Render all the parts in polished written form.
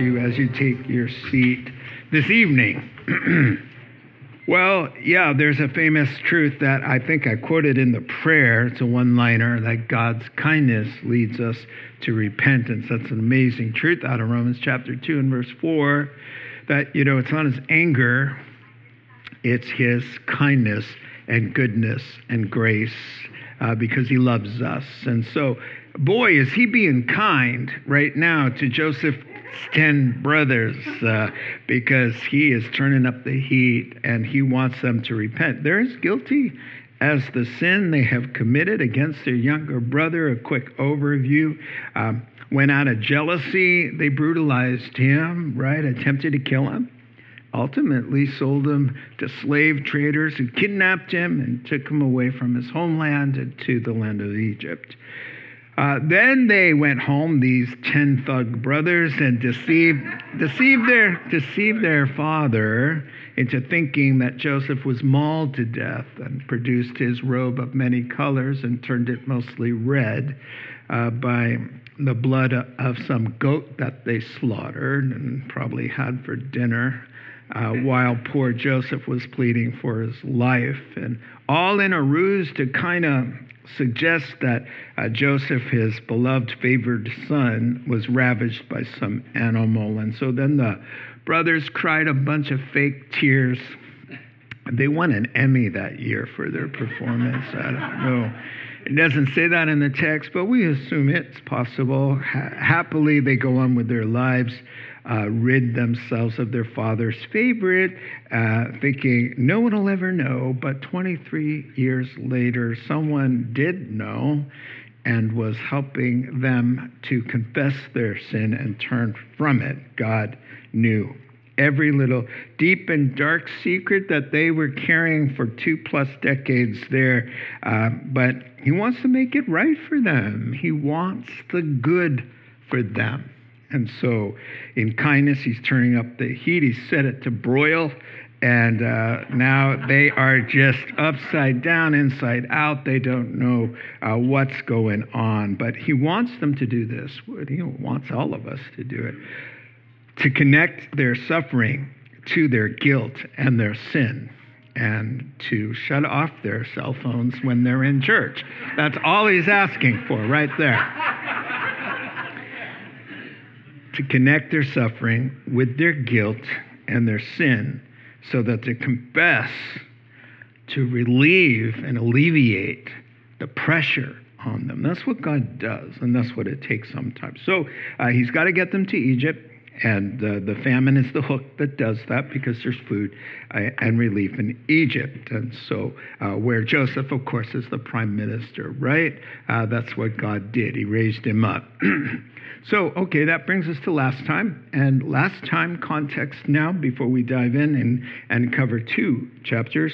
you as you take your seat this evening. Well, yeah, there's a famous truth that I think I quoted in the prayer. It's a one-liner, that God's kindness leads us to repentance. That's an amazing truth out of Romans chapter 2 and verse 4, that, you know, it's not his anger, it's his kindness and goodness and grace because he loves us. And so, boy, is he being kind right now to Joseph's 10 brothers because he is turning up the heat and he wants them to repent. They're as guilty as the sin they have committed against their younger brother. A quick overview. When out of jealousy, they brutalized him, right? Attempted to kill him. Ultimately sold him to slave traders who kidnapped him and took him away from his homeland and to the land of Egypt. Then they went home, these 10 thug brothers, and deceived their father into thinking that Joseph was mauled to death, and produced his robe of many colors and turned it mostly red by the blood of some goat that they slaughtered and probably had for dinner, while poor Joseph was pleading for his life, and all in a ruse to kind of suggests that Joseph, his beloved favored son, was ravaged by some animal. And so then the brothers cried a bunch of fake tears. They won an Emmy that year for their performance. I don't know. It doesn't say that in the text, but we assume it's possible. Happily, they go on with their lives, rid themselves of their father's favorite, thinking no one will ever know. But 23 years later, someone did know and was helping them to confess their sin and turn from it. God knew every little deep and dark secret that they were carrying for 2+ decades there. But he wants to make it right for them. He wants the good for them. And so in kindness, he's turning up the heat. He set it to broil. And now they are just upside down, inside out. They don't know what's going on. But he wants them to do this. He wants all of us to do it, to connect their suffering to their guilt and their sin, and to shut off their cell phones when they're in church. That's all he's asking for right there. To connect their suffering with their guilt and their sin so that they confess to relieve and alleviate the pressure on them. That's what God does, and that's what it takes sometimes. So he's got to get them to Egypt, and the famine is the hook that does that, because there's food and relief in Egypt. And so where Joseph, of course, is the prime minister, right? That's what God did. He raised him up. So, okay, that brings us to last time. And last time context now, before we dive in and cover 2 chapters.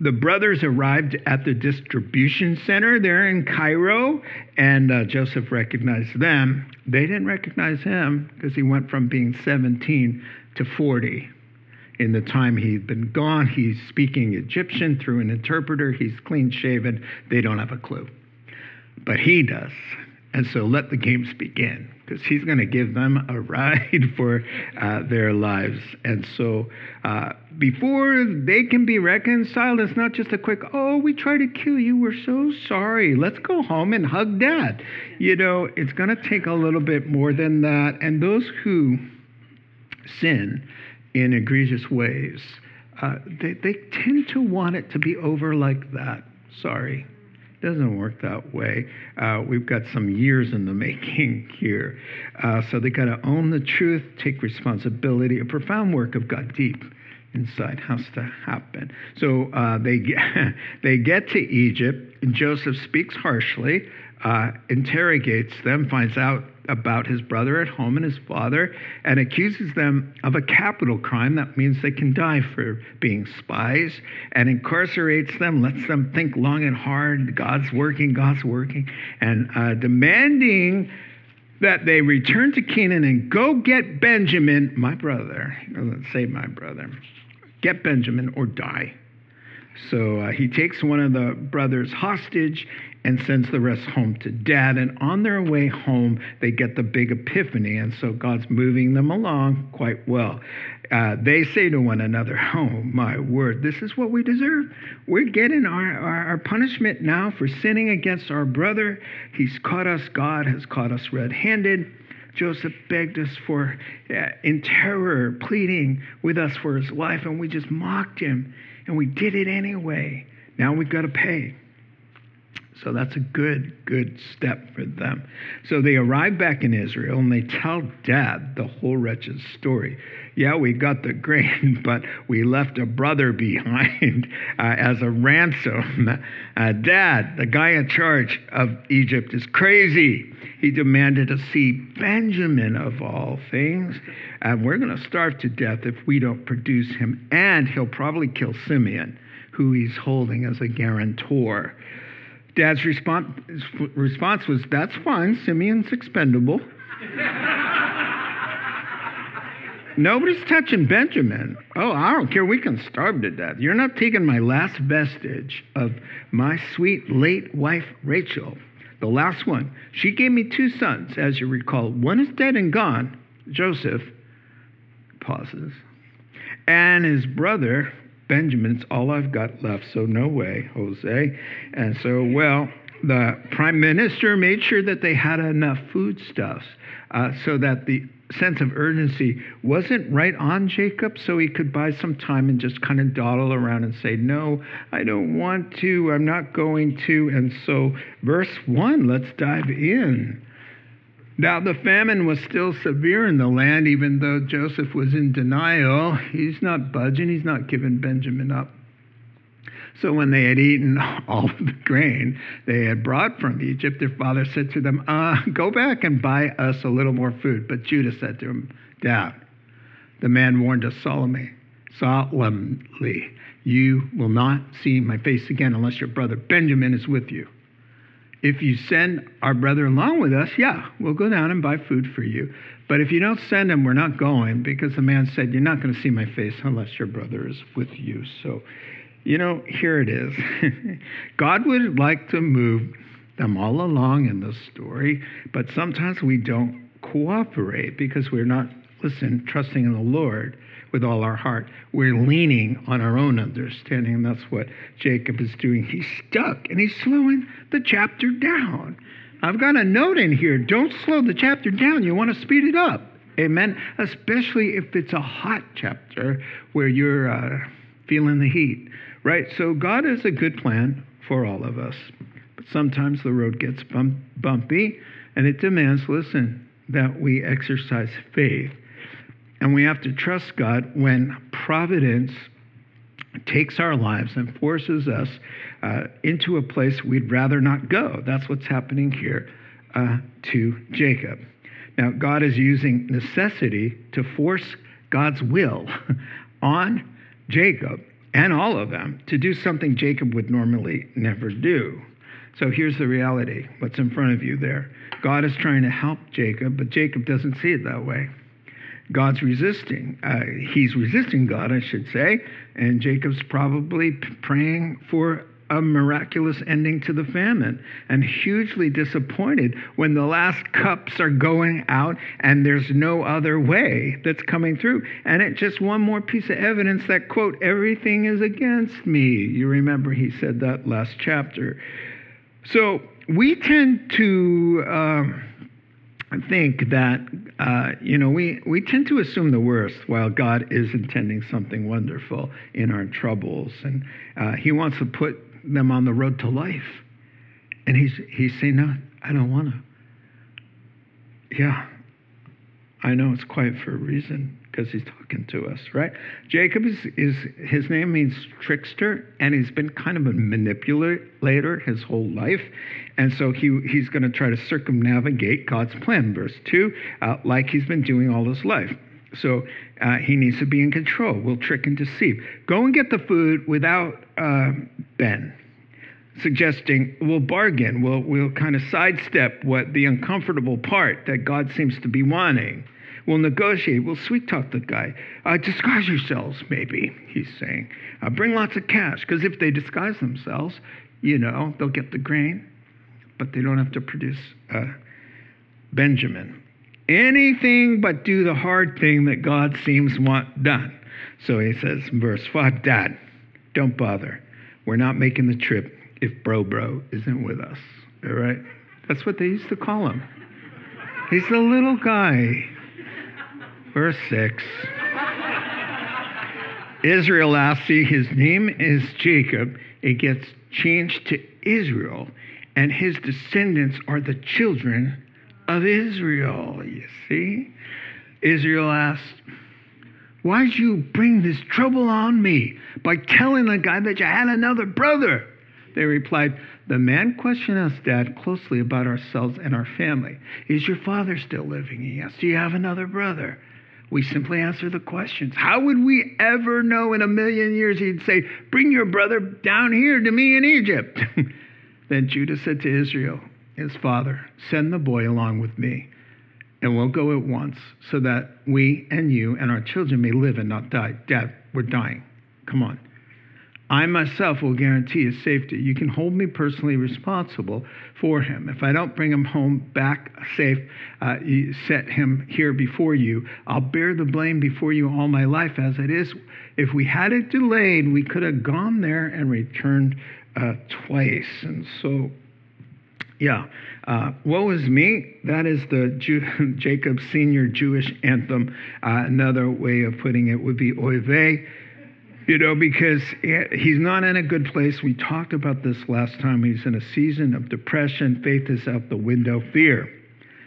The brothers arrived at the distribution center there in Cairo, and Joseph recognized them. They didn't recognize him because he went from being 17 to 40. In the time he'd been gone, he's speaking Egyptian through an interpreter. He's clean-shaven. They don't have a clue. But he does. And so let the games begin, because he's going to give them a ride for their lives. And so before they can be reconciled, it's not just a quick, oh, we tried to kill you, we're so sorry, let's go home and hug dad. You know, it's going to take a little bit more than that. And those who sin in egregious ways, they tend to want it to be over like that. Sorry. Doesn't work that way. We've got some years in the making here. So they got to own the truth, take responsibility. A profound work of God deep inside has to happen. So they get to Egypt, and Joseph speaks harshly, interrogates them, finds out about his brother at home and his father, and accuses them of a capital crime. That means they can die for being spies, and incarcerates them, lets them think long and hard. God's working, and demanding that they return to Canaan and go get Benjamin, my brother. He doesn't say my brother. Get Benjamin or die. So he takes one of the brothers hostage and sends the rest home to Dad. And on their way home, they get the big epiphany. And so God's moving them along quite well. They say to one another, oh, my word, this is what we deserve. We're getting our punishment now for sinning against our brother. He's caught us. God has caught us red-handed. Joseph begged us for, in terror, pleading with us for his life, and we just mocked him, and we did it anyway. Now we've got to pay. So that's a good step for them. So they arrive back in Israel, and they tell Dad the whole wretched story. Yeah, we got the grain, but we left a brother behind as a ransom. Dad, the guy in charge of Egypt, is crazy. He demanded to see Benjamin, of all things. And we're going to starve to death if we don't produce him. And he'll probably kill Simeon, who he's holding as a guarantor. Dad's response was, that's fine, Simeon's expendable. Nobody's touching Benjamin. Oh, I don't care, we can starve to death. You're not taking my last vestige of my sweet late wife, Rachel. The last one. She gave me two sons, as you recall. One is dead and gone, Joseph, pauses, and his brother, Benjamin's all I've got left, so no way, Jose. And so, well, the prime minister made sure that they had enough foodstuffs so that the sense of urgency wasn't right on Jacob, so he could buy some time and just kind of dawdle around and say, no, I don't want to, I'm not going to. And so, verse 1, let's dive in. Now, the famine was still severe in the land, even though Joseph was in denial. He's not budging. He's not giving Benjamin up. So when they had eaten all of the grain they had brought from Egypt, their father said to them, go back and buy us a little more food. But Judah said to him, Dad, the man warned us solemnly, you will not see my face again unless your brother Benjamin is with you. If you send our brother along with us, yeah, we'll go down and buy food for you. But if you don't send him, we're not going, because the man said, you're not going to see my face unless your brother is with you. So, you know, here it is. God would like to move them all along in this story, but sometimes we don't cooperate because we're not, trusting in the Lord with all our heart. We're leaning on our own understanding, and that's what Jacob is doing. He's stuck, and he's slowing the chapter down. I've got a note in here. Don't slow the chapter down. You want to speed it up. Amen? Especially if it's a hot chapter where you're feeling the heat, right? So God has a good plan for all of us. But sometimes the road gets bumpy, and it demands, listen, that we exercise faith. And we have to trust God when providence takes our lives and forces us into a place we'd rather not go. That's what's happening here to Jacob. Now, God is using necessity to force God's will on Jacob and all of them to do something Jacob would normally never do. So here's the reality, what's in front of you there. God is trying to help Jacob, but Jacob doesn't see it that way. God's resisting. He's resisting God, I should say, and Jacob's probably praying for a miraculous ending to the famine, and hugely disappointed when the last cups are going out and there's no other way that's coming through. And it's just one more piece of evidence that, quote, everything is against me. You remember he said that last chapter. So we tend to think that, we tend to assume the worst while God is intending something wonderful in our troubles. And he wants to put them on the road to life. And he's saying, no, I don't want to. Yeah, I know it's quiet for a reason, because he's talking to us, right? Jacob is his name means trickster, and he's been kind of a manipulator his whole life. And so he's going to try to circumnavigate God's plan, verse 2, like he's been doing all his life. So he needs to be in control. We'll trick and deceive. Go and get the food without Ben, suggesting we'll bargain, we'll kind of sidestep what the uncomfortable part that God seems to be wanting. We'll negotiate. We'll sweet-talk the guy. Disguise yourselves, maybe, he's saying. Bring lots of cash, because if they disguise themselves, they'll get the grain. but they don't have to produce Benjamin. Anything but do the hard thing that God seems want done. So he says in verse 5, Dad, don't bother. We're not making the trip if bro isn't with us. All right? That's what they used to call him. He's the little guy. Verse 6. Israel, lassie, his name is Jacob. It gets changed to Israel, and his descendants are the children of Israel, you see? Israel asked, why'd you bring this trouble on me by telling the guy that you had another brother? They replied, the man questioned us, Dad, closely about ourselves and our family. Is your father still living? He asked. Do you have another brother? We simply answered the questions. How would we ever know in a million years? He'd say, bring your brother down here to me in Egypt. Then Judah said to Israel, his father, send the boy along with me, and we'll go at once so that we and you and our children may live and not die. Dad, we're dying. Come on. I myself will guarantee his safety. You can hold me personally responsible for him. If I don't bring him home back safe, you set him here before you. I'll bear the blame before you all my life as it is. If we had it delayed, we could have gone there and returned twice. And so, yeah, woe is me. That is the Jacob Senior Jewish anthem. Another way of putting it would be Oy Vey. You know, because he's not in a good place. We talked about this last time. He's in a season of depression. Faith is out the window. Fear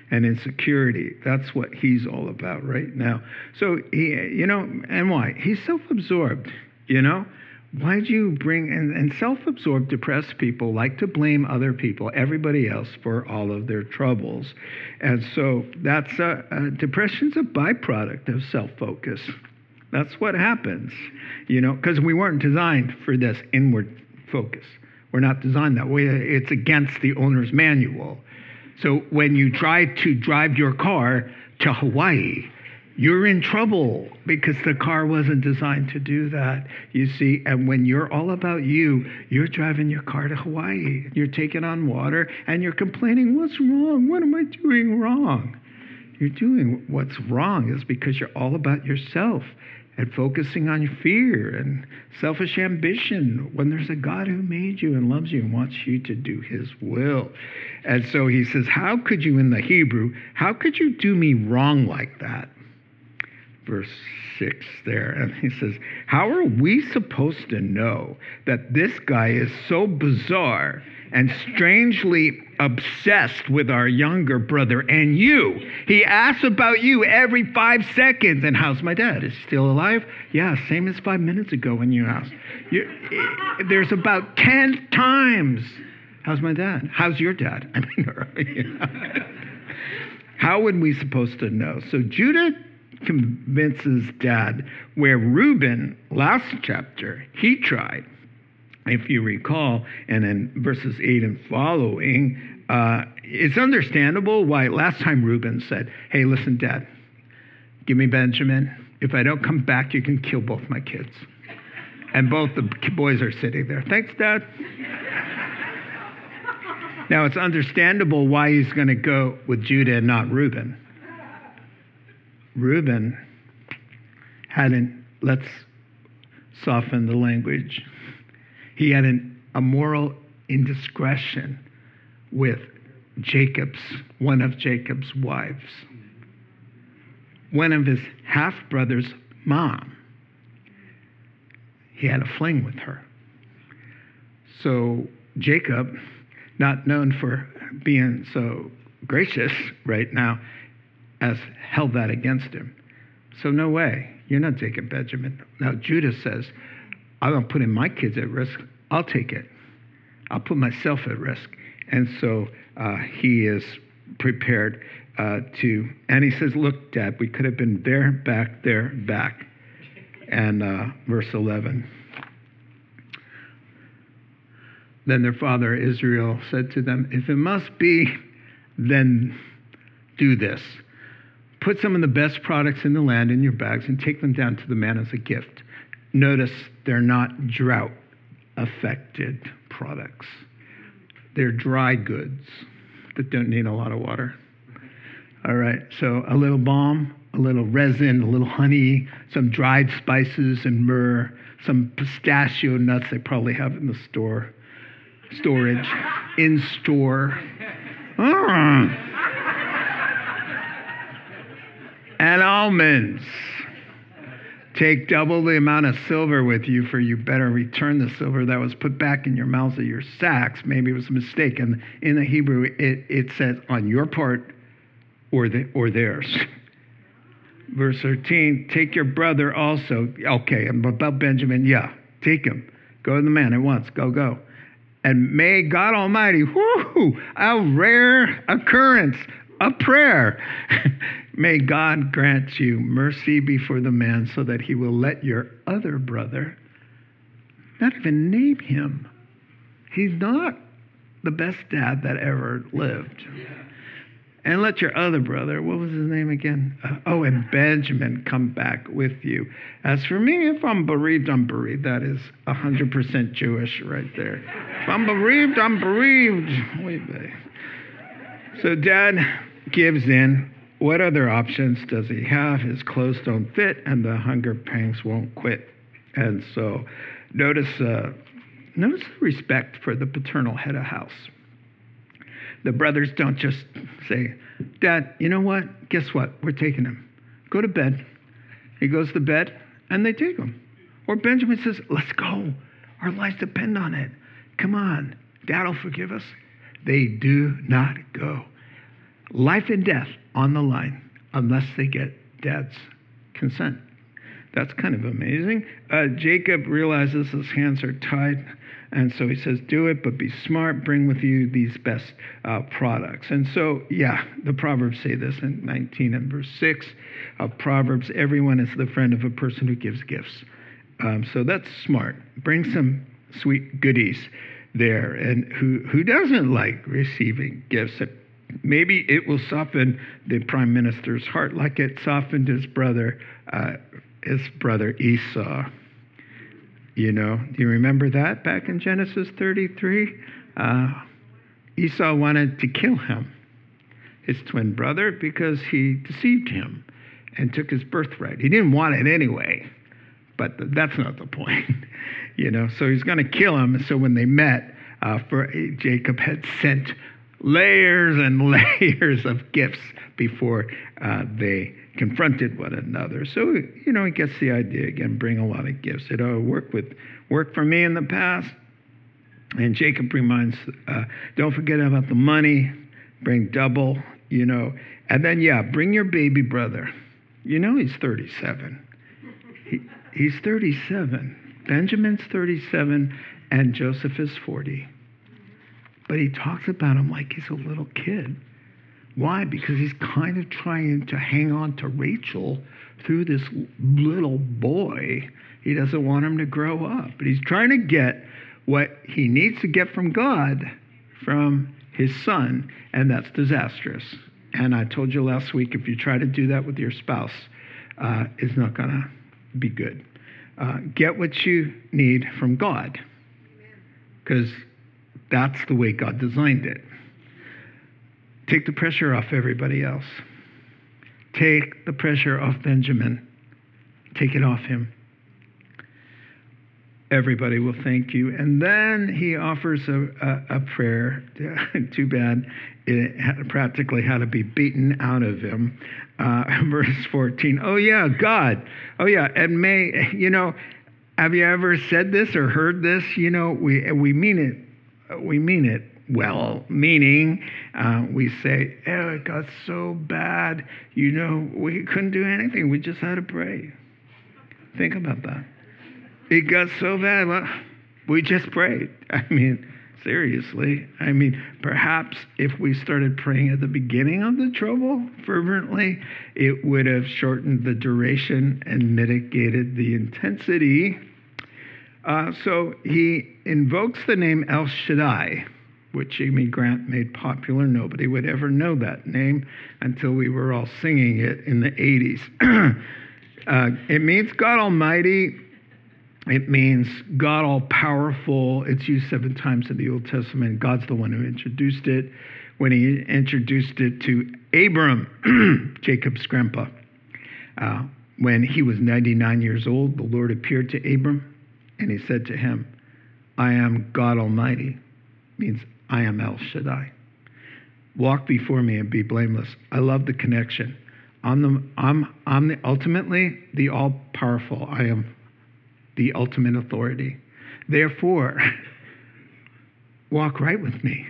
and insecurity. That's what he's all about right now. So, and why? He's self-absorbed, Why'd you bring, and self-absorbed, depressed people like to blame other people, everybody else, for all of their troubles. And so that's, depression's a byproduct of self-focus. That's what happens, because we weren't designed for this inward focus. We're not designed that way. It's against the owner's manual. So when you try to drive your car to Hawaii, you're in trouble because the car wasn't designed to do that, you see. And when you're all about you, you're driving your car to Hawaii. You're taking on water and you're complaining, what's wrong? What am I doing wrong? You're doing what's wrong is because you're all about yourself and focusing on your fear and selfish ambition when there's a God who made you and loves you and wants you to do his will. And so he says, how could you, in the Hebrew, how could you do me wrong like that? Verse 6 there. And he says, how are we supposed to know that this guy is so bizarre and strangely obsessed with our younger brother and you? He asks about you every 5 seconds. And how's my dad? Is he still alive? Yeah, same as 5 minutes ago when you asked. There's about 10 times. How's my dad? How's your dad? I mean, how would we supposed to know? So Judah convinces Dad, where Reuben, last chapter, he tried. If you recall, and in verses 8 and following, it's understandable why last time Reuben said, hey, listen, Dad, give me Benjamin. If I don't come back, you can kill both my kids. And both the boys are sitting there. Thanks, Dad. Now, it's understandable why he's going to go with Judah and not Reuben. Reuben hadn't, let's soften the language, he had a moral indiscretion with one of Jacob's wives, one of his half-brother's mom. He had a fling with her. So Jacob, not known for being so gracious right now, has held that against him. So no way. You're not taking Benjamin. Now Judah says, I'm not putting my kids at risk. I'll take it. I'll put myself at risk. And so he is prepared and he says, look, Dad, we could have been there, back. And verse 11. Then their father Israel said to them, if it must be, then do this. Put some of the best products in the land in your bags and take them down to the man as a gift. Notice they're not drought-affected products. They're dry goods that don't need a lot of water. All right, so a little balm, a little resin, a little honey, some dried spices and myrrh, some pistachio nuts they probably have in the store. Storage. In store. And almonds. Take double the amount of silver with you, for you better return the silver that was put back in your mouths of your sacks. Maybe it was a mistake. And in the Hebrew, it says on your part or theirs. Verse 13, take your brother also. Okay, and about Benjamin, yeah, take him. Go to the man at once. Go. And may God Almighty, a rare occurrence, a prayer. May God grant you mercy before the man so that he will let your other brother, not even name him. He's not the best dad that ever lived. Yeah. And let your other brother, what was his name again? And Benjamin come back with you. As for me, if I'm bereaved, I'm bereaved. That is 100% Jewish right there. If I'm bereaved, I'm bereaved. Wait. So Dad gives in. What other options does he have? His clothes don't fit, and the hunger pangs won't quit. And so notice the respect for the paternal head of house. The brothers don't just say, Dad, you know what? Guess what? We're taking him. Go to bed. He goes to bed, and they take him. Or Benjamin says, let's go. Our lives depend on it. Come on. Dad will forgive us. They do not go. Life and death on the line unless they get Dad's consent. That's kind of amazing. Jacob realizes his hands are tied, and so he says, do it, but be smart. Bring with you these best products. And so, the Proverbs say this in 19 and verse 6 of Proverbs, everyone is the friend of a person who gives gifts. So that's smart. Bring some sweet goodies there. And who doesn't like receiving gifts? Maybe it will soften the prime minister's heart like it softened his brother Esau. Do you remember that back in Genesis 33? Esau wanted to kill him, his twin brother, because he deceived him and took his birthright. He didn't want it anyway, but that's not the point. So he's going to kill him. So when they met, Jacob had sent layers and layers of gifts before they confronted one another. So, he gets the idea again, bring a lot of gifts. It worked for me in the past. And Jacob reminds, don't forget about the money, bring double, And then, bring your baby brother. He's 37. He's 37. Benjamin's 37 and Joseph is 40. But he talks about him like he's a little kid. Why? Because he's kind of trying to hang on to Rachel through this little boy. He doesn't want him to grow up. But he's trying to get what he needs to get from God, from his son, and that's disastrous. And I told you last week, if you try to do that with your spouse, it's not going to be good. Get what you need from God. Because that's the way God designed it. Take the pressure off everybody else. Take the pressure off Benjamin. Take it off him. Everybody will thank you. And then he offers a prayer. Too bad it practically had to be beaten out of him. Verse 14. Oh, yeah, God. Oh, yeah. And may, have you ever said this or heard this? We mean it. We mean it well, meaning we say, oh, it got so bad, we couldn't do anything. We just had to pray. Think about that. It got so bad, well, we just prayed. Seriously. Perhaps if we started praying at the beginning of the trouble fervently, it would have shortened the duration and mitigated the intensity. So he invokes the name El Shaddai, which Amy Grant made popular. Nobody would ever know that name until we were all singing it in the 80s. It means God Almighty, It means God all-powerful. It's used 7 times in the Old Testament. God's the one who introduced it when he introduced it to Abram, Jacob's grandpa. When he was 99 years old, the Lord appeared to Abram, and he said to him, I am God Almighty. Means I am El Shaddai. Walk before me and be blameless. I love the connection. I'm ultimately the all-powerful. I am the ultimate authority. Therefore, walk right with me.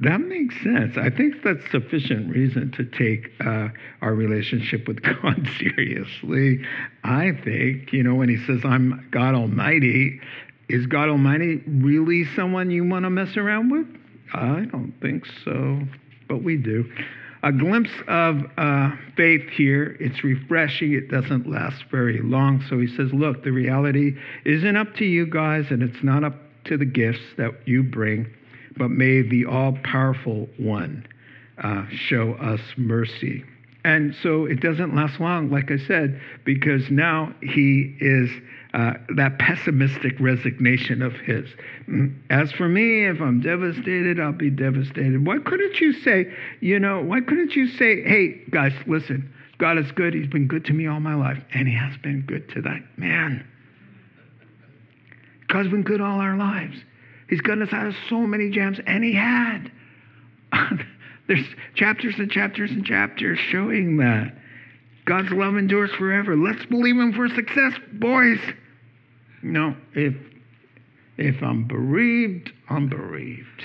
That makes sense. I think that's sufficient reason to take our relationship with God seriously. I think, when he says, I'm God Almighty, is God Almighty really someone you want to mess around with? I don't think so, but we do. A glimpse of faith here. It's refreshing. It doesn't last very long. So he says, look, the reality isn't up to you guys, and it's not up to the gifts that you bring, but may the all-powerful one show us mercy. And so it doesn't last long, like I said, because now he is that pessimistic resignation of his. As for me, if I'm devastated, I'll be devastated. Why couldn't you say, hey, guys, listen, God is good. He's been good to me all my life, and he has been good to that man. God's been good all our lives. He's gotten us out of so many jams, and he had. There's chapters and chapters and chapters showing that. God's love endures forever. Let's believe him for success, boys. No, if I'm bereaved, I'm bereaved.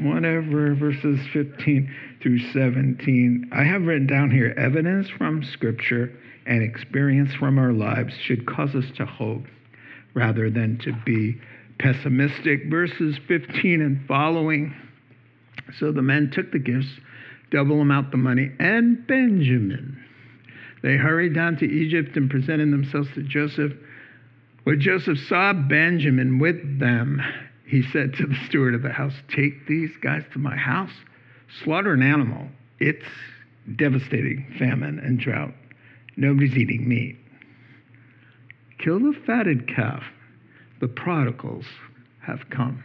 Whatever, verses 15 through 17. I have written down here, evidence from Scripture and experience from our lives should cause us to hope rather than to be pessimistic. Verses 15 and following. So the men took the gifts, double them out the money, and Benjamin. They hurried down to Egypt and presented themselves to Joseph. When Joseph saw Benjamin with them, he said to the steward of the house, take these guys to my house, slaughter an animal. It's devastating famine and drought. Nobody's eating meat. Kill the fatted calf. The prodigals have come.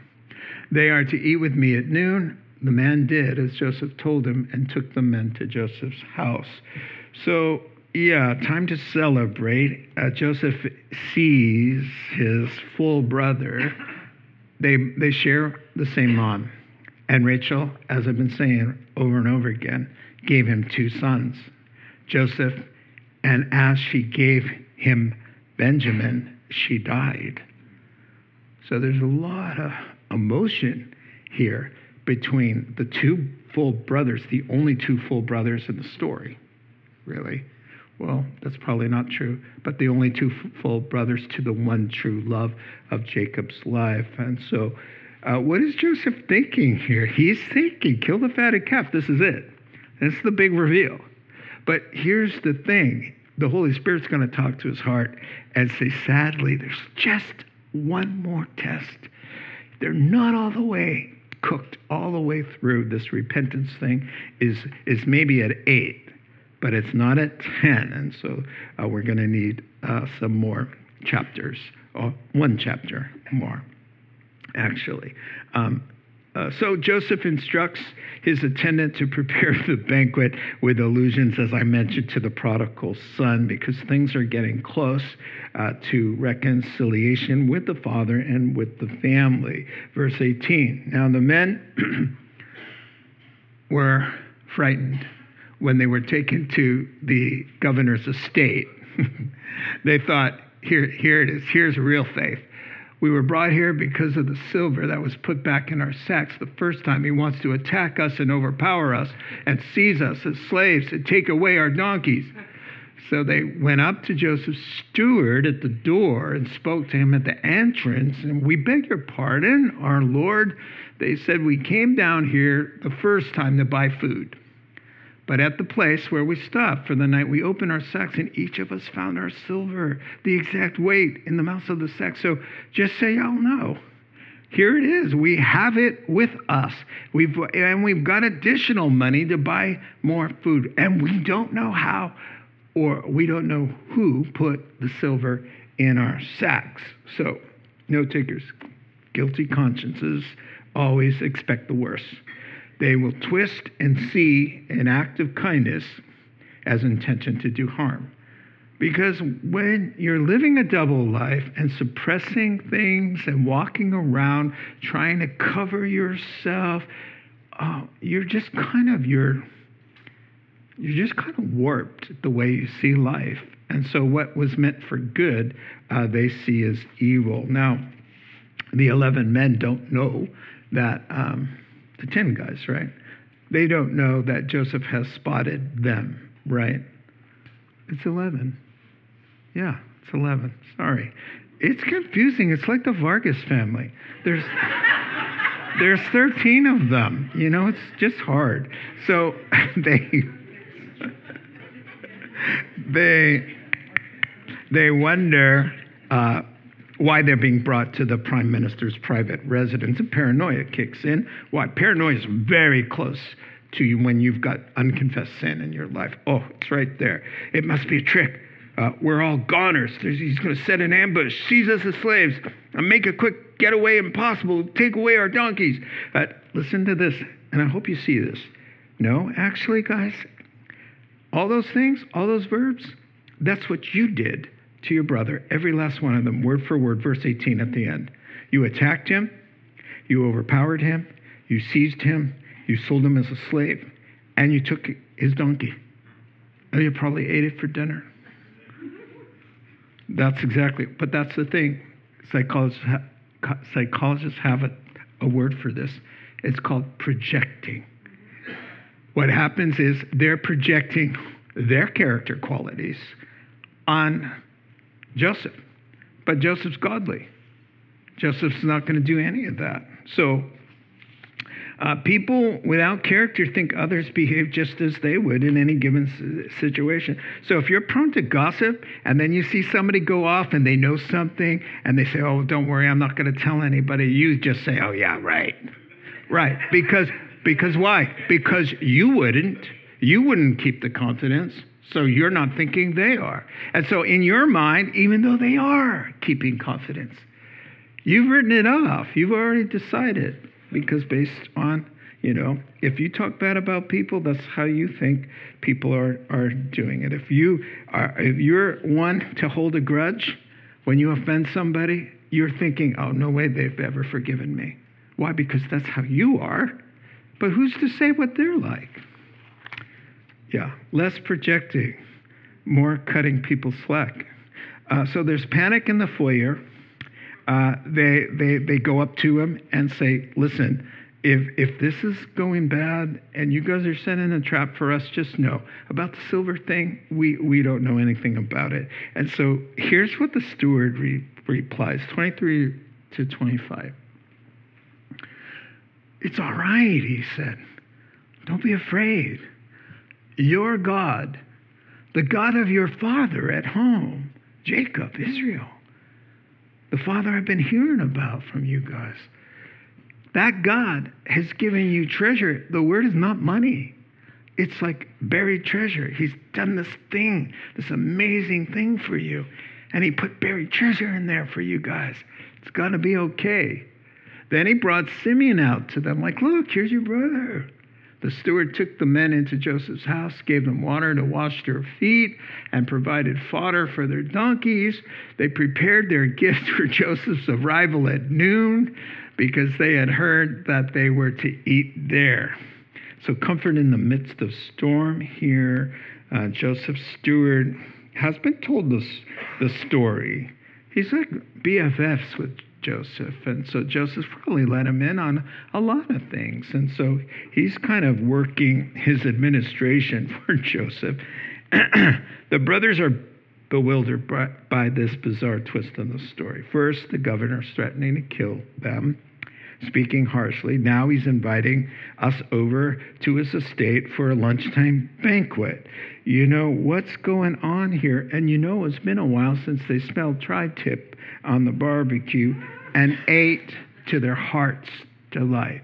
They are to eat with me at noon. The man did as Joseph told him and took the men to Joseph's house. So, time to celebrate. Joseph sees his full brother. They share the same mom. And Rachel, as I've been saying over and over again, gave him 2 sons, Joseph. And as she gave him Benjamin, she died. So there's a lot of emotion here between the 2 full brothers, the only 2 full brothers in the story, really. Well, that's probably not true, but the only 2 full brothers to the one true love of Jacob's life. And so what is Joseph thinking here? He's thinking, kill the fatted calf. This is it. That's the big reveal. But here's the thing. The Holy Spirit's going to talk to his heart and say, sadly, there's just one more test. They're not all the way cooked all the way through. This repentance thing is maybe at 8, but it's not at 10. And so we're going to need some more chapters, or 1 chapter more, actually. So Joseph instructs his attendant to prepare the banquet with allusions, as I mentioned, to the prodigal son, because things are getting close to reconciliation with the father and with the family. Verse 18, now the men were frightened when they were taken to the governor's estate. They thought, here it is, here's real faith. We were brought here because of the silver that was put back in our sacks the first time. He wants to attack us and overpower us and seize us as slaves and take away our donkeys. So they went up to Joseph's steward at the door and spoke to him at the entrance. And we beg your pardon, our Lord. They said, we came down here the first time to buy food. But at the place where we stopped for the night, we opened our sacks, and each of us found our silver, the exact weight in the mouths of the sack. So just so y'all know, here it is. We have it with us. We've got additional money to buy more food. And we don't know how, or we don't know who put the silver in our sacks. So, note takers, guilty consciences always expect the worst. They will twist and see an act of kindness as intention to do harm. Because when you're living a double life and suppressing things and walking around trying to cover yourself, you're just kind of warped the way you see life. And so what was meant for good, they see as evil. Now, the 11 men don't know that, the 10 guys, right? They don't know that Joseph has spotted them, right? It's 11. Yeah, it's 11. Sorry. It's confusing. It's like the Vargas family. There's 13 of them. You know, it's just hard. So they wonder why they're being brought to the prime minister's private residence. And paranoia kicks in. Why? Paranoia is very close to you when you've got unconfessed sin in your life. Oh, it's right there. It must be a trick. We're all goners. He's going to set an ambush, seize us as slaves, and make a quick getaway impossible, take away our donkeys. Listen to this, and I hope you see this. No, actually, guys, all those things, all those verbs, that's what you did to your brother, every last one of them, word for word, verse 18 at the end. You attacked him, you overpowered him, you seized him, you sold him as a slave, and you took his donkey. And you probably ate it for dinner. That's exactly, but that's the thing. Psychologists have a word for this. It's called projecting. What happens is they're projecting their character qualities on Joseph. But Joseph's godly. Joseph's not going to do any of that. So, people without character think others behave just as they would in any given situation. So if you're prone to gossip and then you see somebody go off and they know something and they say, oh, don't worry, I'm not going to tell anybody. You just say, oh, yeah, right. Right. Because why? Because you wouldn't keep the confidence. So you're not thinking they are. And so in your mind, even though they are keeping confidence, you've written it off. You've already decided. Because based on, you know, if you talk bad about people, that's how you think people are doing it. If you're one to hold a grudge, when you offend somebody, you're thinking, oh, no way they've ever forgiven me. Why? Because that's how you are. But who's to say what they're like? Yeah, less projecting, more cutting people slack. So there's panic in the foyer. They go up to him and say, listen, if this is going bad and you guys are setting a trap for us, just know. About the silver thing, we don't know anything about it. And so here's what the steward replies, 23 to 25. It's all right, he said. Don't be afraid. Your God, the God of your father at home, Jacob, Israel, the Father I've been hearing about from you guys. That God has given you treasure. The word is not money. It's like buried treasure. He's done this thing, this amazing thing for you. And he put buried treasure in there for you guys. It's got to be okay. Then he brought Simeon out to them like, look, here's your brother. The steward took the men into Joseph's house, gave them water to wash their feet, and provided fodder for their donkeys. They prepared their gift for Joseph's arrival at noon because they had heard that they were to eat there. So comfort in the midst of storm here. Joseph's steward has been told the story. He's like BFFs with Joseph, and so Joseph probably let him in on a lot of things, and so he's kind of working his administration for Joseph. The brothers are bewildered by this bizarre twist in the story. First, the governor's threatening to kill them, speaking harshly. Now he's inviting us over to his estate for a lunchtime banquet. You know, what's going on here? And you know, it's been a while since they smelled tri-tip on the barbecue and ate to their heart's delight.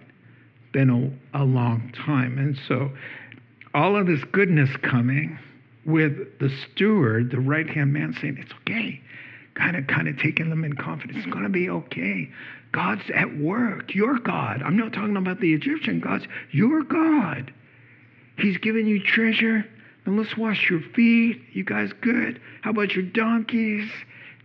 Been a long time. And so all of this goodness coming with the steward, the right-hand man saying, it's okay. kind of taking them in confidence. It's going to be okay. God's at work. Your God. I'm not talking about the Egyptian gods. Your God. He's given you treasure. Now let's wash your feet. You guys good? How about your donkeys?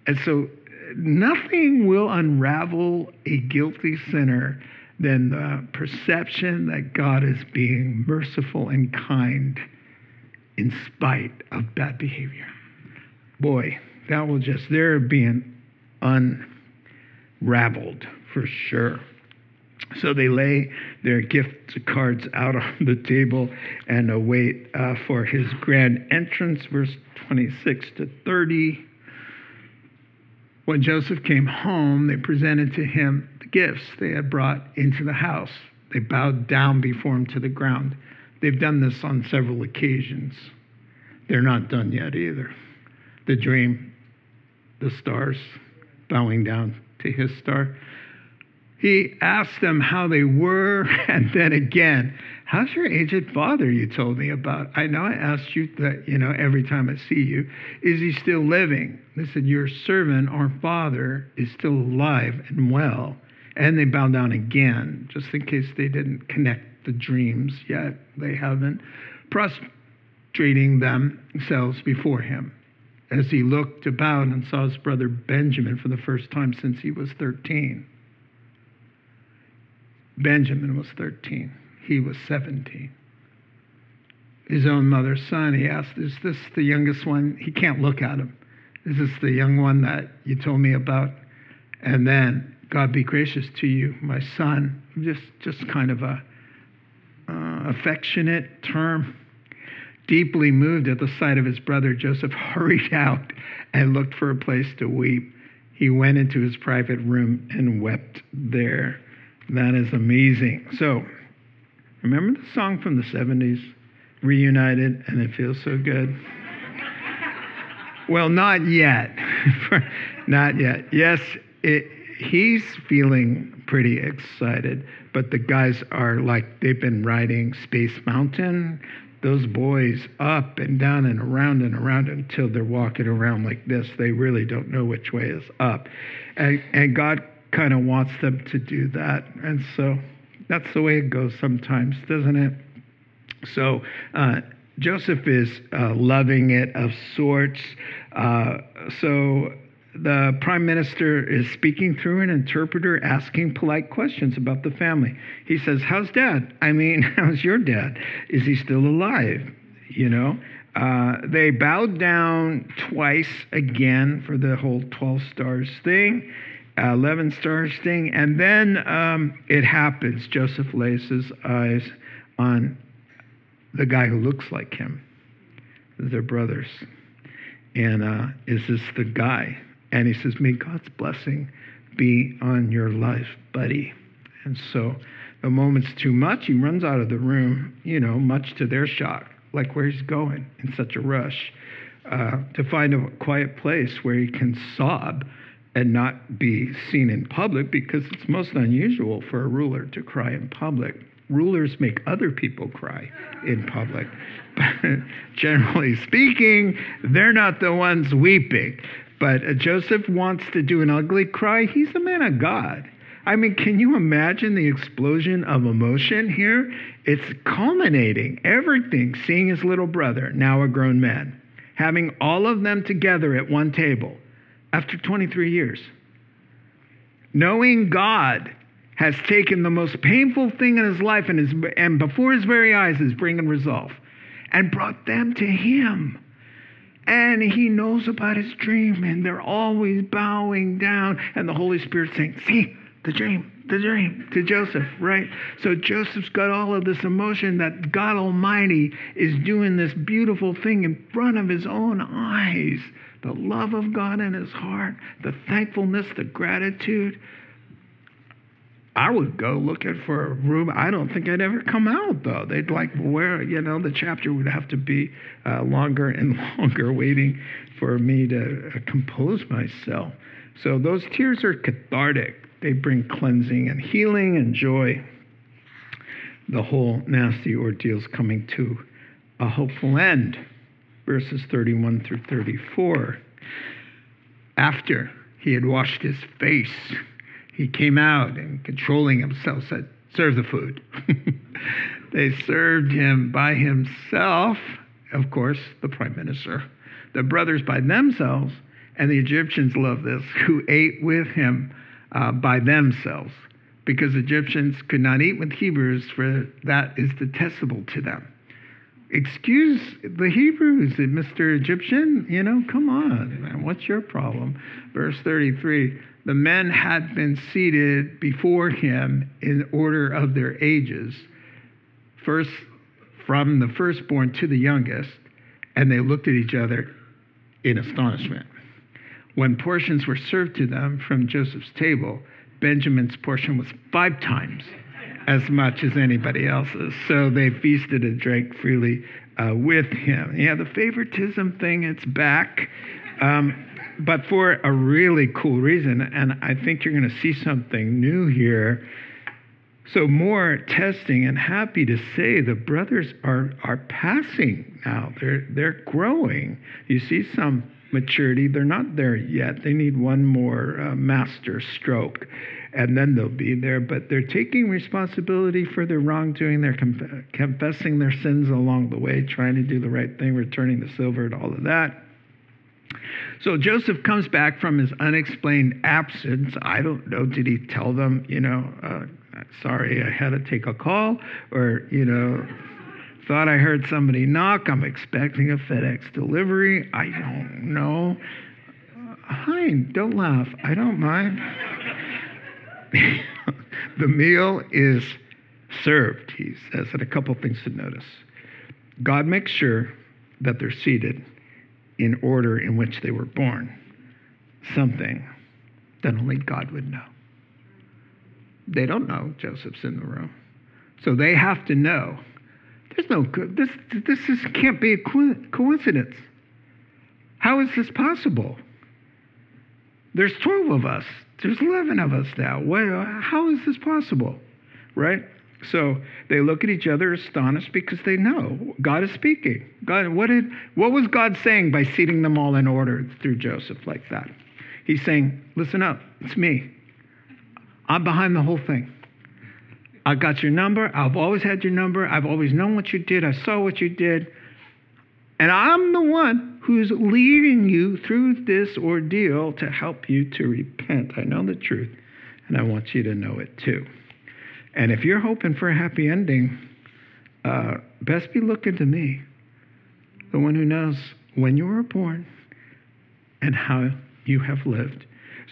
And so nothing will unravel a guilty sinner than the perception that God is being merciful and kind in spite of bad behavior. Boy, that will just, they're being unraveled for sure. So they lay their gift cards out on the table and await for his grand entrance. Verse 26 to 30. When Joseph came home, they presented to him the gifts they had brought into the house. They bowed down before him to the ground. They've done this on several occasions. They're not done yet either. The dream, the stars, bowing down to his star. He asked them how they were, and then again, how's your aged father you told me about? I know I asked you that, every time I see you. Is he still living? They said, your servant, our father, is still alive and well. And they bowed down again, just in case they didn't connect the dreams yet. They haven't. Prostrating themselves before him. As he looked about and saw his brother Benjamin for the first time since he was 13. Benjamin was 13. He was 17. His own mother's son, he asked, is this the youngest one? He can't look at him. Is this the young one that you told me about? And then, God be gracious to you, my son. Just kind of a affectionate term. Deeply moved at the sight of his brother, Joseph hurried out and looked for a place to weep. He went into his private room and wept there. That is amazing. So, remember the song from the 70s? Reunited, and it feels so good. Well, not yet. Not yet. Yes, he's feeling pretty excited, but the guys are like, they've been riding Space Mountain, those boys up and down and around until they're walking around like this. They really don't know which way is up. And God kind of wants them to do that. And so that's the way it goes sometimes, doesn't it? So Joseph is loving it of sorts. So the prime minister is speaking through an interpreter, asking polite questions about the family. He says, how's dad? I mean, how's your dad? Is he still alive? They bowed down twice again for the whole 12 stars thing. 11 stars thing. And then it happens. Joseph lays his eyes on the guy who looks like him. They're brothers. And is this the guy? And he says, may God's blessing be on your life, buddy. And so the moment's too much. He runs out of the room, much to their shock. Like where he's going in such a rush. To find a quiet place where he can sob and not be seen in public, because it's most unusual for a ruler to cry in public. Rulers make other people cry in public. But generally speaking, they're not the ones weeping. But Joseph wants to do an ugly cry. He's the man of God. I mean, can you imagine the explosion of emotion here? It's culminating. Everything, seeing his little brother, now a grown man, having all of them together at one table. After 23 years, knowing God has taken the most painful thing in his life and before his very eyes is bringing resolve and brought them to him. And he knows about his dream and they're always bowing down and the Holy Spirit saying, see, the dream to Joseph, right? So Joseph's got all of this emotion that God Almighty is doing this beautiful thing in front of his own eyes. The love of God in his heart, the thankfulness, the gratitude. I would go looking for a room. I don't think I'd ever come out, though. They'd like where, the chapter would have to be longer and longer waiting for me to compose myself. So those tears are cathartic. They bring cleansing and healing and joy. The whole nasty ordeal's coming to a hopeful end. Verses 31 through 34. after he had washed his face, he came out and, controlling himself, said, "Serve the food." They served him by himself, of course, the prime minister, the brothers by themselves, and the Egyptians love this, who ate with him by themselves, because Egyptians could not eat with Hebrews, for that is detestable to them. Excuse the Hebrews, Mr. Egyptian, you know, come on, man, what's your problem? Verse 33, the men had been seated before him in order of their ages, first from the firstborn to the youngest, and they looked at each other in astonishment. When portions were served to them from Joseph's table, Benjamin's portion was 5 times as much as anybody else's. So they feasted and drank freely with him. Yeah, the favoritism thing, it's back. But for a really cool reason, and I think you're going to see something new here. So more testing, and happy to say the brothers are passing now. They're growing. You see some maturity. They're not there yet. They need one more master stroke, and then they'll be there. But they're taking responsibility for their wrongdoing. They're confessing their sins along the way, trying to do the right thing, returning the silver and all of that. So Joseph comes back from his unexplained absence. I don't know, did he tell them, you know, sorry, I had to take a call, or, you know, thought I heard somebody knock. I'm expecting a FedEx delivery. I don't know. Hi, don't laugh. I don't mind. The meal is served, he says, and a couple things to notice. God makes sure that they're seated in order in which they were born, something that only God would know. They don't know Joseph's in the room, so they have to know. There's no good. This can't be a coincidence. How is this possible? There's 12 of us. There's 11 of us now. How is this possible, right? So they look at each other astonished because they know God is speaking. God, what was God saying by seating them all in order through Joseph like that? He's saying, listen up, it's me. I'm behind the whole thing. I got your number. I've always had your number. I've always known what you did. I saw what you did. And I'm the one who's leading you through this ordeal to help you to repent. I know the truth, and I want you to know it too. And if you're hoping for a happy ending, best be looking to me, the one who knows when you were born and how you have lived.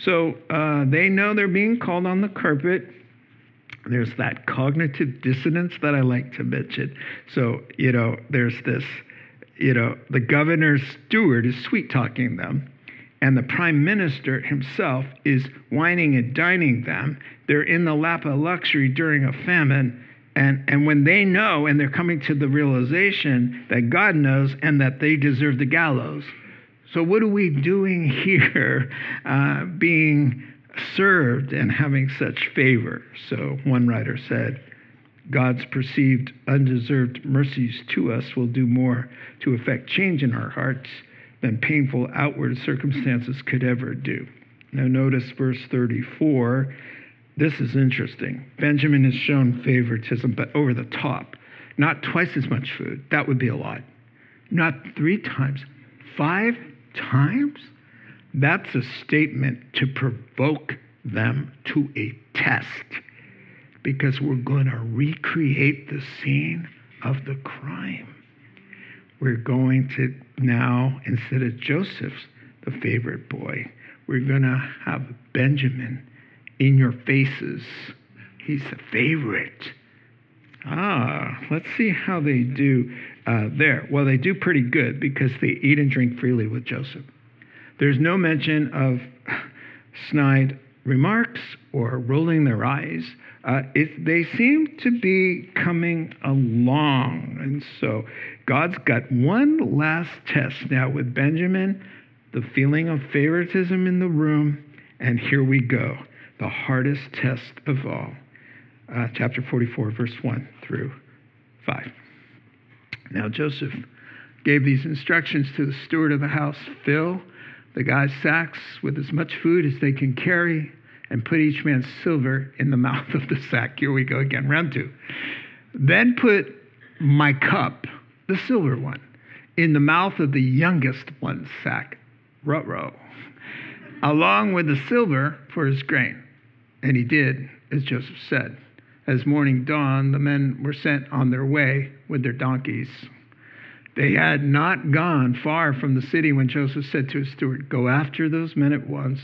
So they know they're being called on the carpet. There's that cognitive dissonance that I like to mention. So, you know, there's this, you know, the governor's steward is sweet-talking them, and the prime minister himself is whining and dining them. They're in the lap of luxury during a famine, and when they know and they're coming to the realization that God knows and that they deserve the gallows. So what are we doing here being served and having such favor? So one writer said, God's perceived undeserved mercies to us will do more to effect change in our hearts than painful outward circumstances could ever do. Now notice verse 34. This is interesting. Benjamin is shown favoritism, but over the top. Not twice as much food. That would be a lot. Not 3 times. 5 times? That's a statement to provoke them to a test, because we're going to recreate the scene of the crime. We're going to now, instead of Joseph's, the favorite boy, we're going to have Benjamin in your faces. He's the favorite. Let's see how they do there. Well, they do pretty good because they eat and drink freely with Joseph. There's no mention of snide remarks or rolling their eyes. They seem to be coming along. And so God's got one last test now with Benjamin, the feeling of favoritism in the room. And here we go, the hardest test of all. Chapter 44, verse 1 through 5. Now Joseph gave these instructions to the steward of the house, Phil, The guys' sacks with as much food as they can carry, and put each man's silver in the mouth of the sack. Here we go again, round two. Then put my cup, the silver one, in the mouth of the youngest one's sack, ruh-roh, along with the silver for his grain. And he did as Joseph said. As morning dawned, the men were sent on their way with their donkeys. They had not gone far from the city when Joseph said to his steward, "Go after those men at once,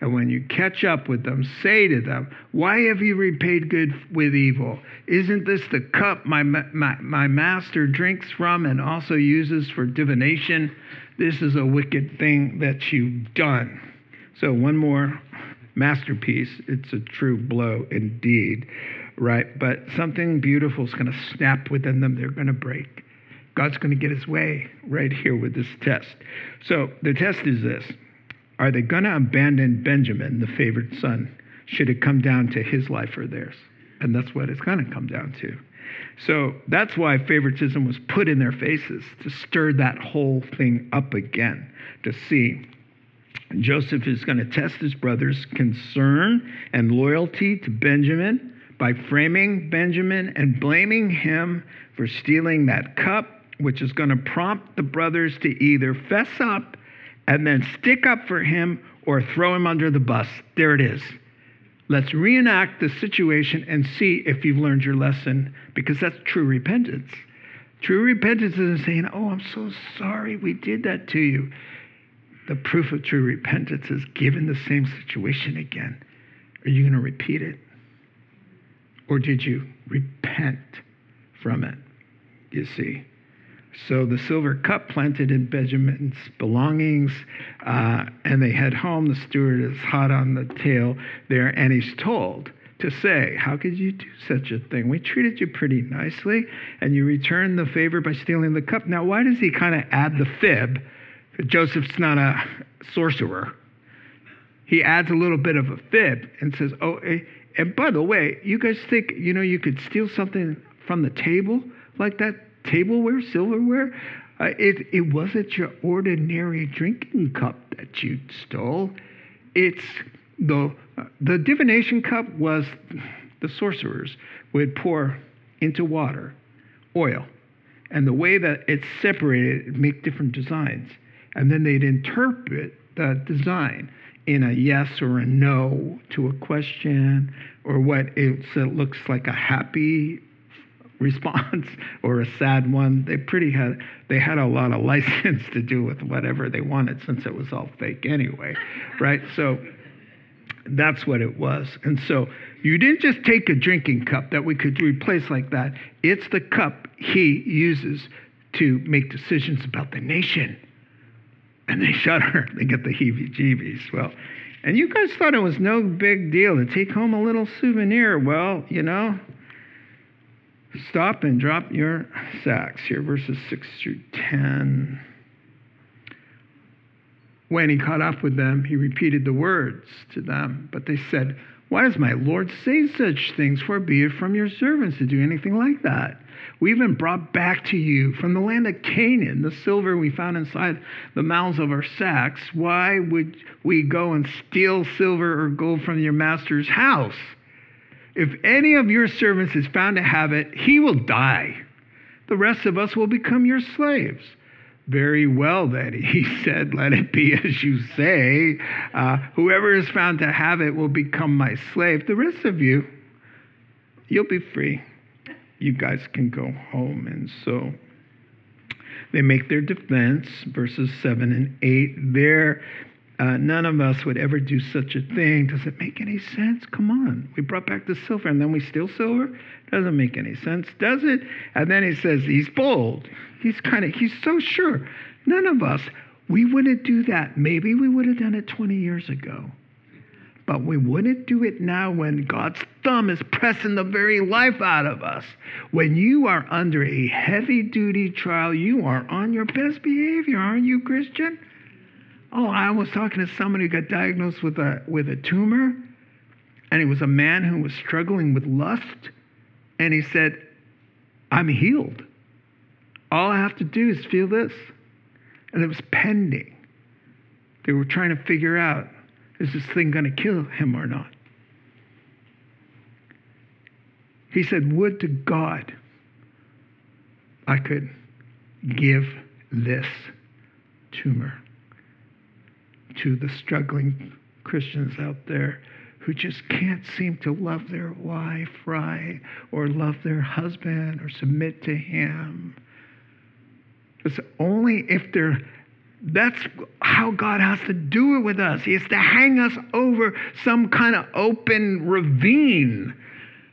and when you catch up with them, say to them, 'Why have you repaid good with evil? Isn't this the cup my master drinks from and also uses for divination? This is a wicked thing that you've done.'" So one more masterpiece. It's a true blow indeed, right? But something beautiful is going to snap within them. They're going to break. God's going to get his way right here with this test. So the test is this. Are they going to abandon Benjamin, the favored son? Should it come down to his life or theirs? And that's what it's going to come down to. So that's why favoritism was put in their faces, to stir that whole thing up again, to see. Joseph is going to test his brother's concern and loyalty to Benjamin by framing Benjamin and blaming him for stealing that cup, which is going to prompt the brothers to either fess up and then stick up for him or throw him under the bus. There it is. Let's reenact the situation and see if you've learned your lesson, because that's true repentance. True repentance isn't saying, "Oh, I'm so sorry we did that to you." The proof of true repentance is given the same situation again. Are you going to repeat it? Or did you repent from it? You see. So the silver cup planted in Benjamin's belongings, and they head home. The steward is hot on the tail there, and he's told to say, "How could you do such a thing? We treated you pretty nicely, and you returned the favor by stealing the cup." Now, why does he kind of add the fib? Joseph's not a sorcerer. He adds a little bit of a fib and says, "Oh, and by the way, you guys think, you could steal something from the table like that? Tableware, silverware? It wasn't your ordinary drinking cup that you stole. It's the divination cup was the sorcerers would pour into water, oil, and the way that it's separated, it'd make different designs. And then they'd interpret the design in a yes or a no to a question, or what it looks like a happy response or a sad one. They had a lot of license to do with whatever they wanted, since it was all fake anyway, right? So that's what it was. And so you didn't just take a drinking cup that we could replace like that. It's the cup he uses to make decisions about the nation. And they shudder. They get the heebie-jeebies. Well, and you guys thought it was no big deal to take home a little souvenir. Well, stop and drop your sacks. Here, verses 6 through 10. When he caught up with them, he repeated the words to them. But they said, "Why does my Lord say such things? Forbid from your servants to do anything like that. We even brought back to you from the land of Canaan the silver we found inside the mouths of our sacks. Why would we go and steal silver or gold from your master's house? If any of your servants is found to have it, he will die. The rest of us will become your slaves." "Very well, then," he said, "let it be as you say. Whoever is found to have it will become my slave. The rest of you, you'll be free. You guys can go home." And so they make their defense, verses 7 and 8. There, none of us would ever do such a thing. Does it make any sense? Come on. We brought back the silver and then we steal silver? Doesn't make any sense, does it? And then he says, he's bold. He's so sure. None of us, we wouldn't do that. Maybe we would have done it 20 years ago. But we wouldn't do it now when God's thumb is pressing the very life out of us. When you are under a heavy-duty trial, you are on your best behavior, aren't you, Christian? Oh, I was talking to somebody who got diagnosed with a tumor, and it was a man who was struggling with lust, and he said, "I'm healed. All I have to do is feel this." And it was pending. They were trying to figure out, is this thing going to kill him or not? He said, would to God I could give this tumor to the struggling Christians out there who just can't seem to love their wife right or love their husband or submit to him. It's only if they're... That's how God has to do it with us. He has to hang us over some kind of open ravine.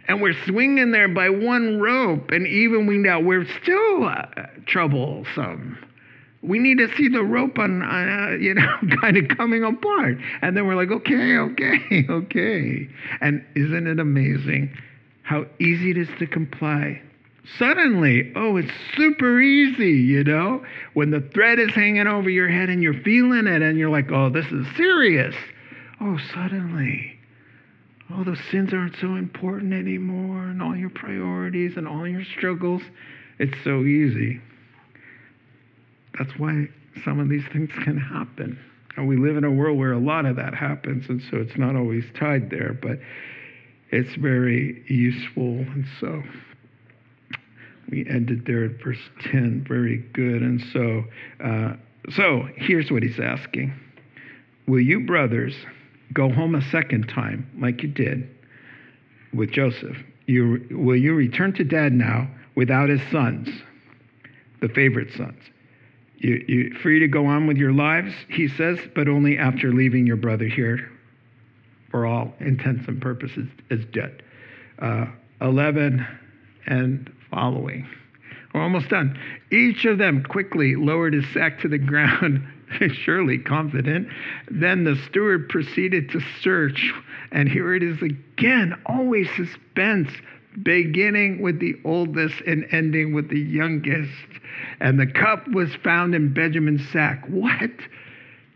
And we're swinging there by one rope. And even we know we're still troublesome. We need to see the rope on, kind of coming apart. And then we're like, okay. And isn't it amazing how easy it is to comply? Suddenly, it's super easy, when the thread is hanging over your head and you're feeling it and you're like, this is serious. Suddenly, all those sins aren't so important anymore, and all your priorities and all your struggles. It's so easy. That's why some of these things can happen. And we live in a world where a lot of that happens, and so it's not always tied there, but it's very useful. And so we ended there at verse 10. Very good. And so here's what he's asking. Will you brothers go home a second time like you did with Joseph? Will you return to dad now without his sons, the favorite sons? You're free to go on with your lives, he says, but only after leaving your brother here for all intents and purposes as dead. 11 and following. We're almost done. Each of them quickly lowered his sack to the ground, surely confident. Then the steward proceeded to search. And here it is again, always suspense, beginning with the oldest and ending with the youngest. And the cup was found in Benjamin's sack. What?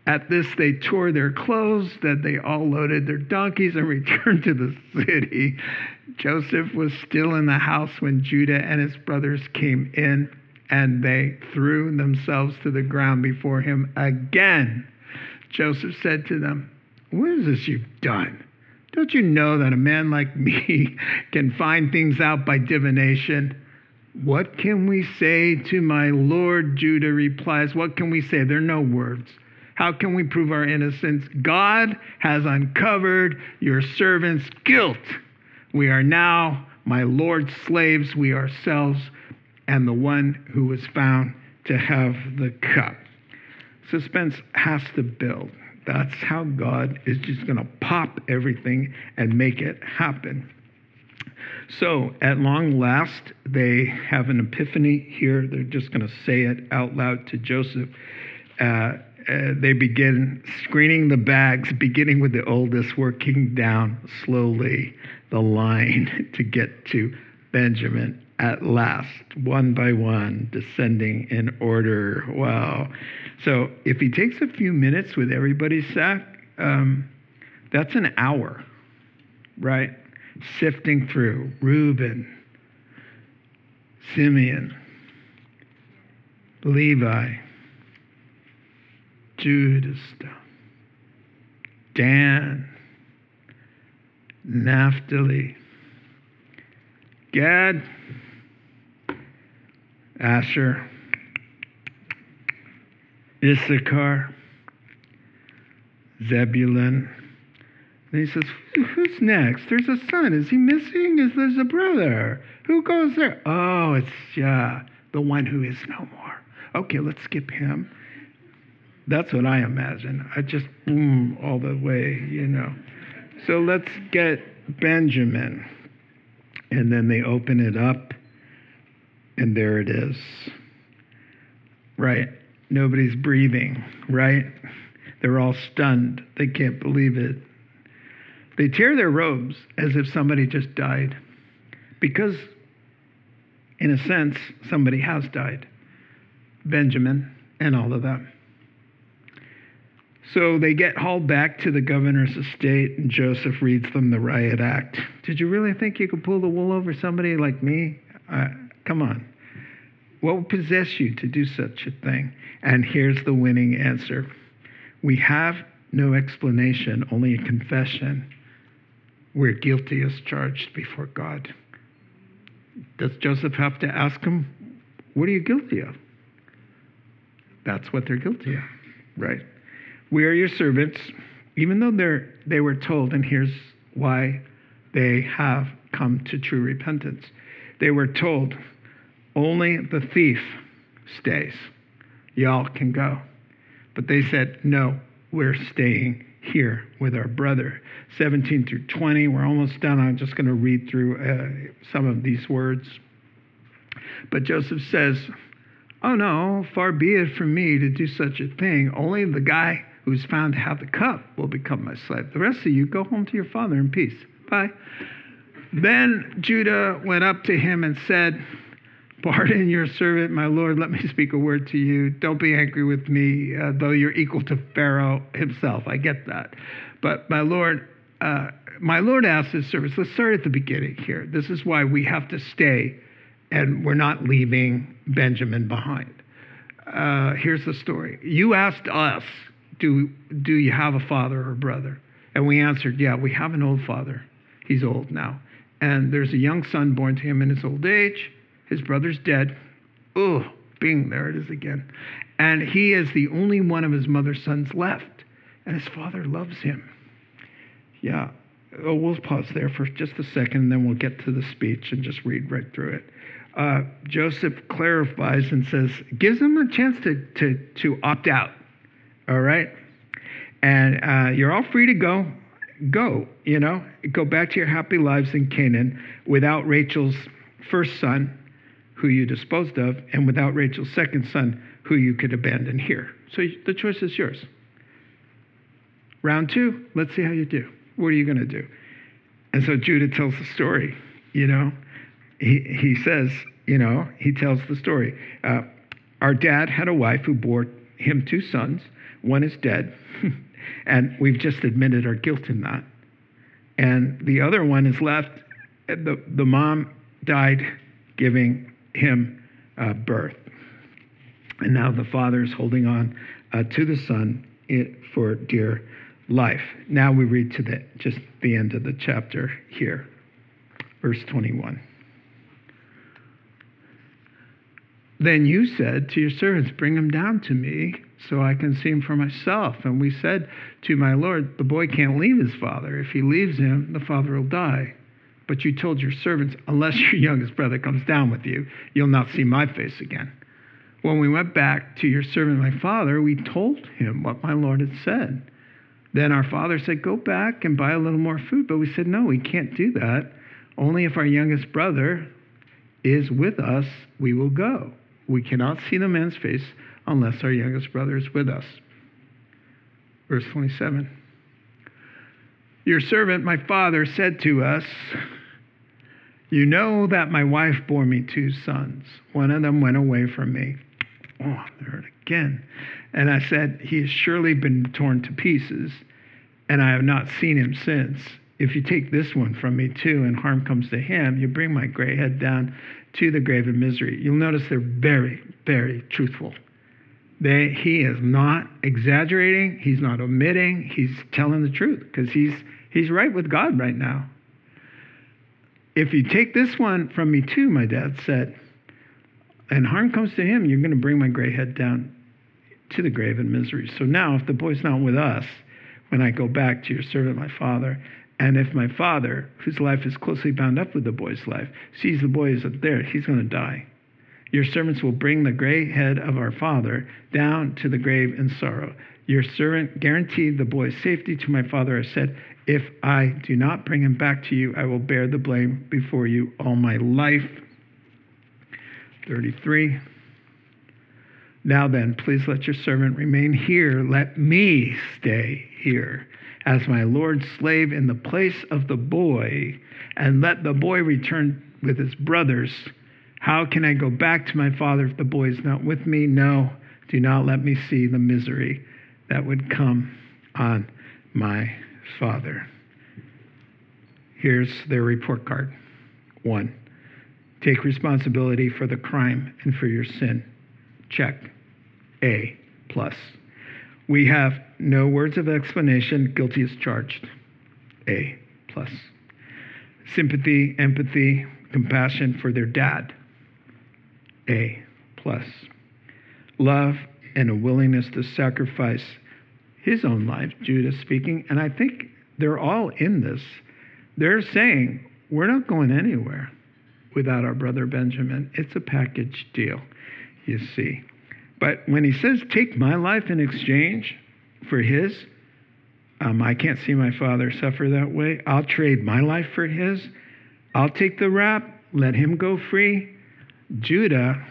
At this they tore their clothes, then they all loaded their donkeys and returned to the city. Joseph was still in the house when Judah and his brothers came in, and they threw themselves to the ground before him again. Joseph said to them, "What is this you've done? Don't you know that a man like me can find things out by divination? What can we say to my Lord?" Judah replies, "What can we say? There are no words. How can we prove our innocence? God has uncovered your servant's guilt. We are now my Lord's slaves, we ourselves, and the one who was found to have the cup." Suspense has to build. That's how God is just going to pop everything and make it happen. So at long last, they have an epiphany here. They're just going to say it out loud to Joseph. They begin screening the bags, beginning with the oldest, working down slowly the line to get to Benjamin at last, one by one, descending in order. Wow. So if he takes a few minutes with everybody's sack, that's an hour, right? Sifting through Reuben, Simeon, Levi, Judah, Dan, Naphtali, Gad, Asher, Issachar, Zebulun. And he says, who's next? There's a son. Is he missing? Is there a brother? Who goes there? It's the one who is no more. Okay, let's skip him. That's what I imagine. I just boom all the way, So let's get Benjamin. And then they open it up, and there it is. Right. Nobody's breathing, right? They're all stunned. They can't believe it. They tear their robes as if somebody just died. Because, in a sense, somebody has died. Benjamin and all of them. So they get hauled back to the governor's estate, and Joseph reads them the riot act. Did you really think you could pull the wool over somebody like me? Come on. What would possess you to do such a thing? And here's the winning answer. We have no explanation, only a confession. We're guilty as charged before God. Does Joseph have to ask him, what are you guilty of? That's what they're guilty of, right? We are your servants, even though they were told, and here's why they have come to true repentance. They were told, only the thief stays. Y'all can go. But they said, no, we're staying here with our brother. 17 through 20, we're almost done. I'm just going to read through some of these words. But Joseph says, oh no, far be it from me to do such a thing. Only the guy who's found to have the cup will become my slave. The rest of you go home to your father in peace. Bye. Then Judah went up to him and said, pardon your servant, my lord. Let me speak a word to you. Don't be angry with me, though you're equal to Pharaoh himself. I get that. But my lord asked his servants. Let's start at the beginning here. This is why we have to stay, and we're not leaving Benjamin behind. Here's the story. You asked us, do you have a father or brother? And we answered, yeah, we have an old father. He's old now. And there's a young son born to him in his old age. His brother's dead. Oh, bing, there it is again. And he is the only one of his mother's sons left. And his father loves him. Yeah. Oh, we'll pause there for just a second, and then we'll get to the speech and just read right through it. Joseph clarifies and says, gives him a chance to opt out. All right? And you're all free to go. Go, you know. Go back to your happy lives in Canaan without Rachel's first son, who you disposed of, and without Rachel's second son, who you could abandon here. So the choice is yours. Round two, let's see how you do. What are you going to do? And so Judah tells the story, you know. He says, you know, he tells the story. Our dad had a wife who bore him two sons. One is dead, and we've just admitted our guilt in that. And the other one is left. The mom died giving him birth. And now the father is holding on to the son for dear life. Now we read to the end of the chapter here, verse 21. Then you said to your servants, bring him down to me so I can see him for myself. And we said to my lord, the boy can't leave his father. If he leaves him, the father will die. But you told your servants, unless your youngest brother comes down with you, you'll not see my face again. When we went back to your servant, my father, we told him what my lord had said. Then our father said, go back and buy a little more food. But we said, no, we can't do that. Only if our youngest brother is with us, we will go. We cannot see the man's face unless our youngest brother is with us. Verse 27. Your servant, my father, said to us, you know that my wife bore me two sons. One of them went away from me. Oh, there it again. And I said, he has surely been torn to pieces, and I have not seen him since. If you take this one from me too, and harm comes to him, you bring my gray head down to the grave of misery. You'll notice they're very, very truthful. He is not exaggerating. He's not omitting. He's telling the truth because he's right with God right now. If you take this one from me too, my dad said, and harm comes to him, you're going to bring my gray head down to the grave in misery. So now if the boy's not with us, when I go back to your servant, my father, and if my father, whose life is closely bound up with the boy's life, sees the boy isn't there, he's going to die. Your servants will bring the gray head of our father down to the grave in sorrow. Your servant guaranteed the boy's safety to my father. I said, if I do not bring him back to you, I will bear the blame before you all my life. 33. Now then, please let your servant remain here. Let me stay here as my lord's slave in the place of the boy, and let the boy return with his brothers. How can I go back to my father if the boy is not with me? No, do not let me see the misery that would come on my father. Here's their report card. 1, take responsibility for the crime and for your sin. Check. A+. We have no words of explanation. Guilty is charged. A plus. Sympathy, empathy, compassion for their dad. A plus. Love and a willingness to sacrifice his own life, Judah speaking. And I think they're all in this. They're saying, we're not going anywhere without our brother Benjamin. It's a package deal, you see. But when he says, take my life in exchange for his, I can't see my father suffer that way. I'll trade my life for his. I'll take the rap. Let him go free. Judah,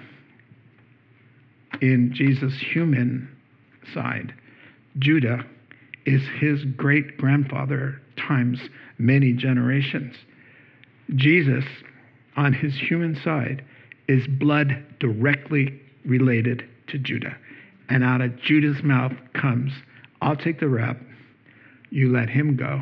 in Jesus' human side, Judah is his great-grandfather times many generations. Jesus, on his human side, is blood directly related to Judah. And out of Judah's mouth comes, I'll take the rap, you let him go,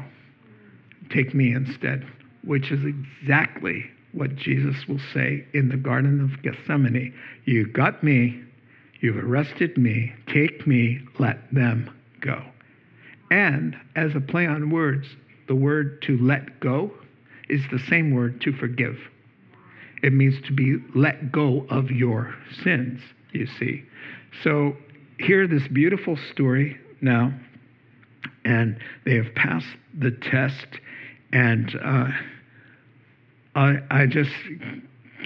take me instead, which is exactly what Jesus will say in the Garden of Gethsemane. You got me, you've arrested me, take me, let them go. And as a play on words, the word to let go is the same word to forgive. It means to be let go of your sins, you see. So hear this beautiful story now, and they have passed the test, and I just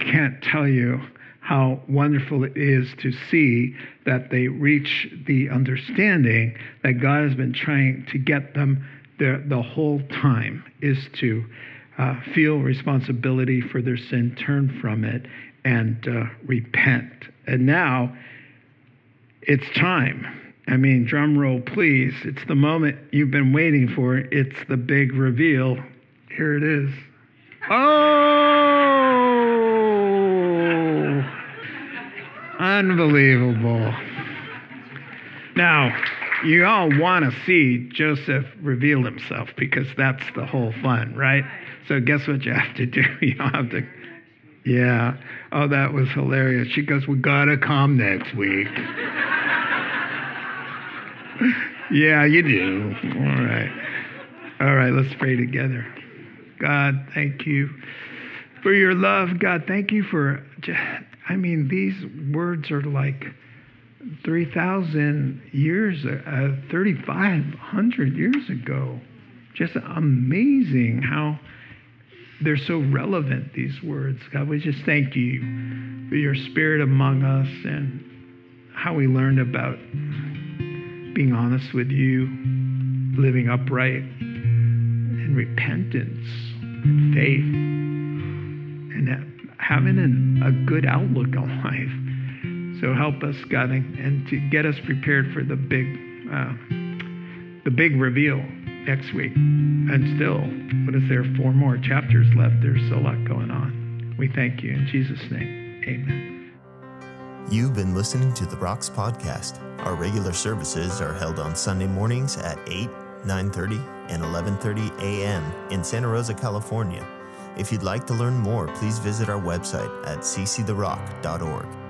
can't tell you how wonderful it is to see that they reach the understanding that God has been trying to get them there the whole time, is to feel responsibility for their sin, turn from it, and repent. And now it's time. I mean, drum roll, please. It's the moment you've been waiting for. It's the big reveal. Here it is. Oh! Unbelievable. Now, you all want to see Joseph reveal himself because that's the whole fun, right? So guess what you have to do? You don't have to. Yeah. Oh, that was hilarious. She goes, we got to come next week. Yeah, you do. All right. All right, let's pray together. God, thank you for your love. God, thank you for, I mean, these words are like 3,000 years, 3,500 years ago. Just amazing how they're so relevant, these words. God, we just thank you for your spirit among us and how we learned about being honest with you, living upright, and repentance, and faith, and having a good outlook on life. So help us, God, and to get us prepared for the big reveal next week. And still, what is there? 4 more chapters left. There's a lot going on. We thank you in Jesus' name. Amen. You've been listening to the Rocks Podcast. Our regular services are held on Sunday mornings at 8, 9:30, and 11:30 a.m. in Santa Rosa, California. If you'd like to learn more, please visit our website at cctherock.org.